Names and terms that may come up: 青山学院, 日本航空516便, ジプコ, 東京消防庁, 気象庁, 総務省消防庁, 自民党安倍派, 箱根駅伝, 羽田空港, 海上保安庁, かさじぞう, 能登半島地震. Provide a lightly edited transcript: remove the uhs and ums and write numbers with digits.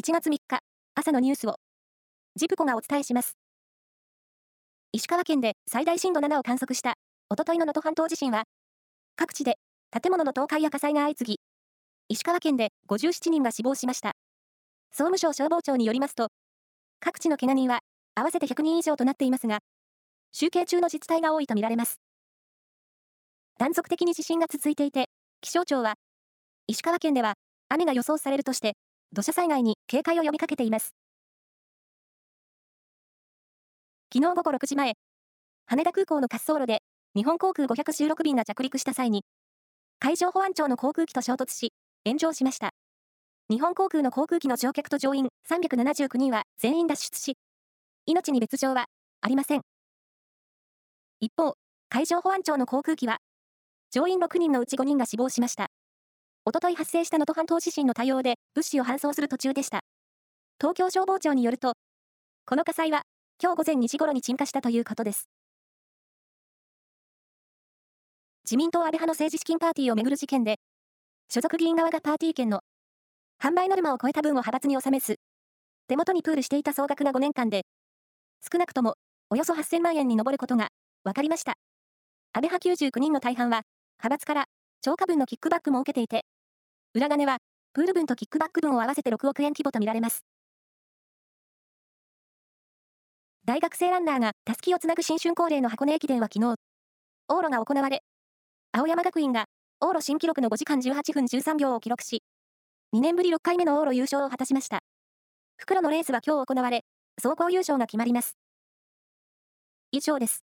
1月3日朝のニュースをジプコがお伝えします。石川県で最大震度7を観測したおとといの能登半島地震は、各地で建物の倒壊や火災が相次ぎ、石川県で57人が死亡しました。総務省消防庁によりますと、各地のけが人は合わせて100人以上となっていますが、集計中の自治体が多いとみられます。断続的に地震が続いていて、気象庁は石川県では雨が予想されるとして土砂災害に警戒を呼びかけています。昨日午後6時前、羽田空港の滑走路で日本航空516便が着陸した際に、海上保安庁の航空機と衝突し、炎上しました。日本航空の航空機の乗客と乗員379人は全員脱出し、命に別状はありません。一方、海上保安庁の航空機は、乗員6人のうち5人が死亡しました。おととい発生した能登半島地震の対応で物資を搬送する途中でした。東京消防庁によると、この火災は今日午前2時ごろに鎮火したということです。自民党安倍派の政治資金パーティーをめぐる事件で、所属議員側がパーティー券の販売ノルマを超えた分を派閥に納めず、手元にプールしていた総額が5年間で少なくともおよそ8000万円に上ることが分かりました。安倍派99人の大半は派閥から超過分のキックバックも受けていて、裏金はプール分とキックバック分を合わせて6億円規模とみられます。大学生ランナーがたすきをつなぐ新春恒例の箱根駅伝は昨日、往路が行われ、青山学院が往路新記録の5時間18分13秒を記録し、2年ぶり6回目の往路優勝を果たしました。復路のレースは今日行われ、総合優勝が決まります。以上です。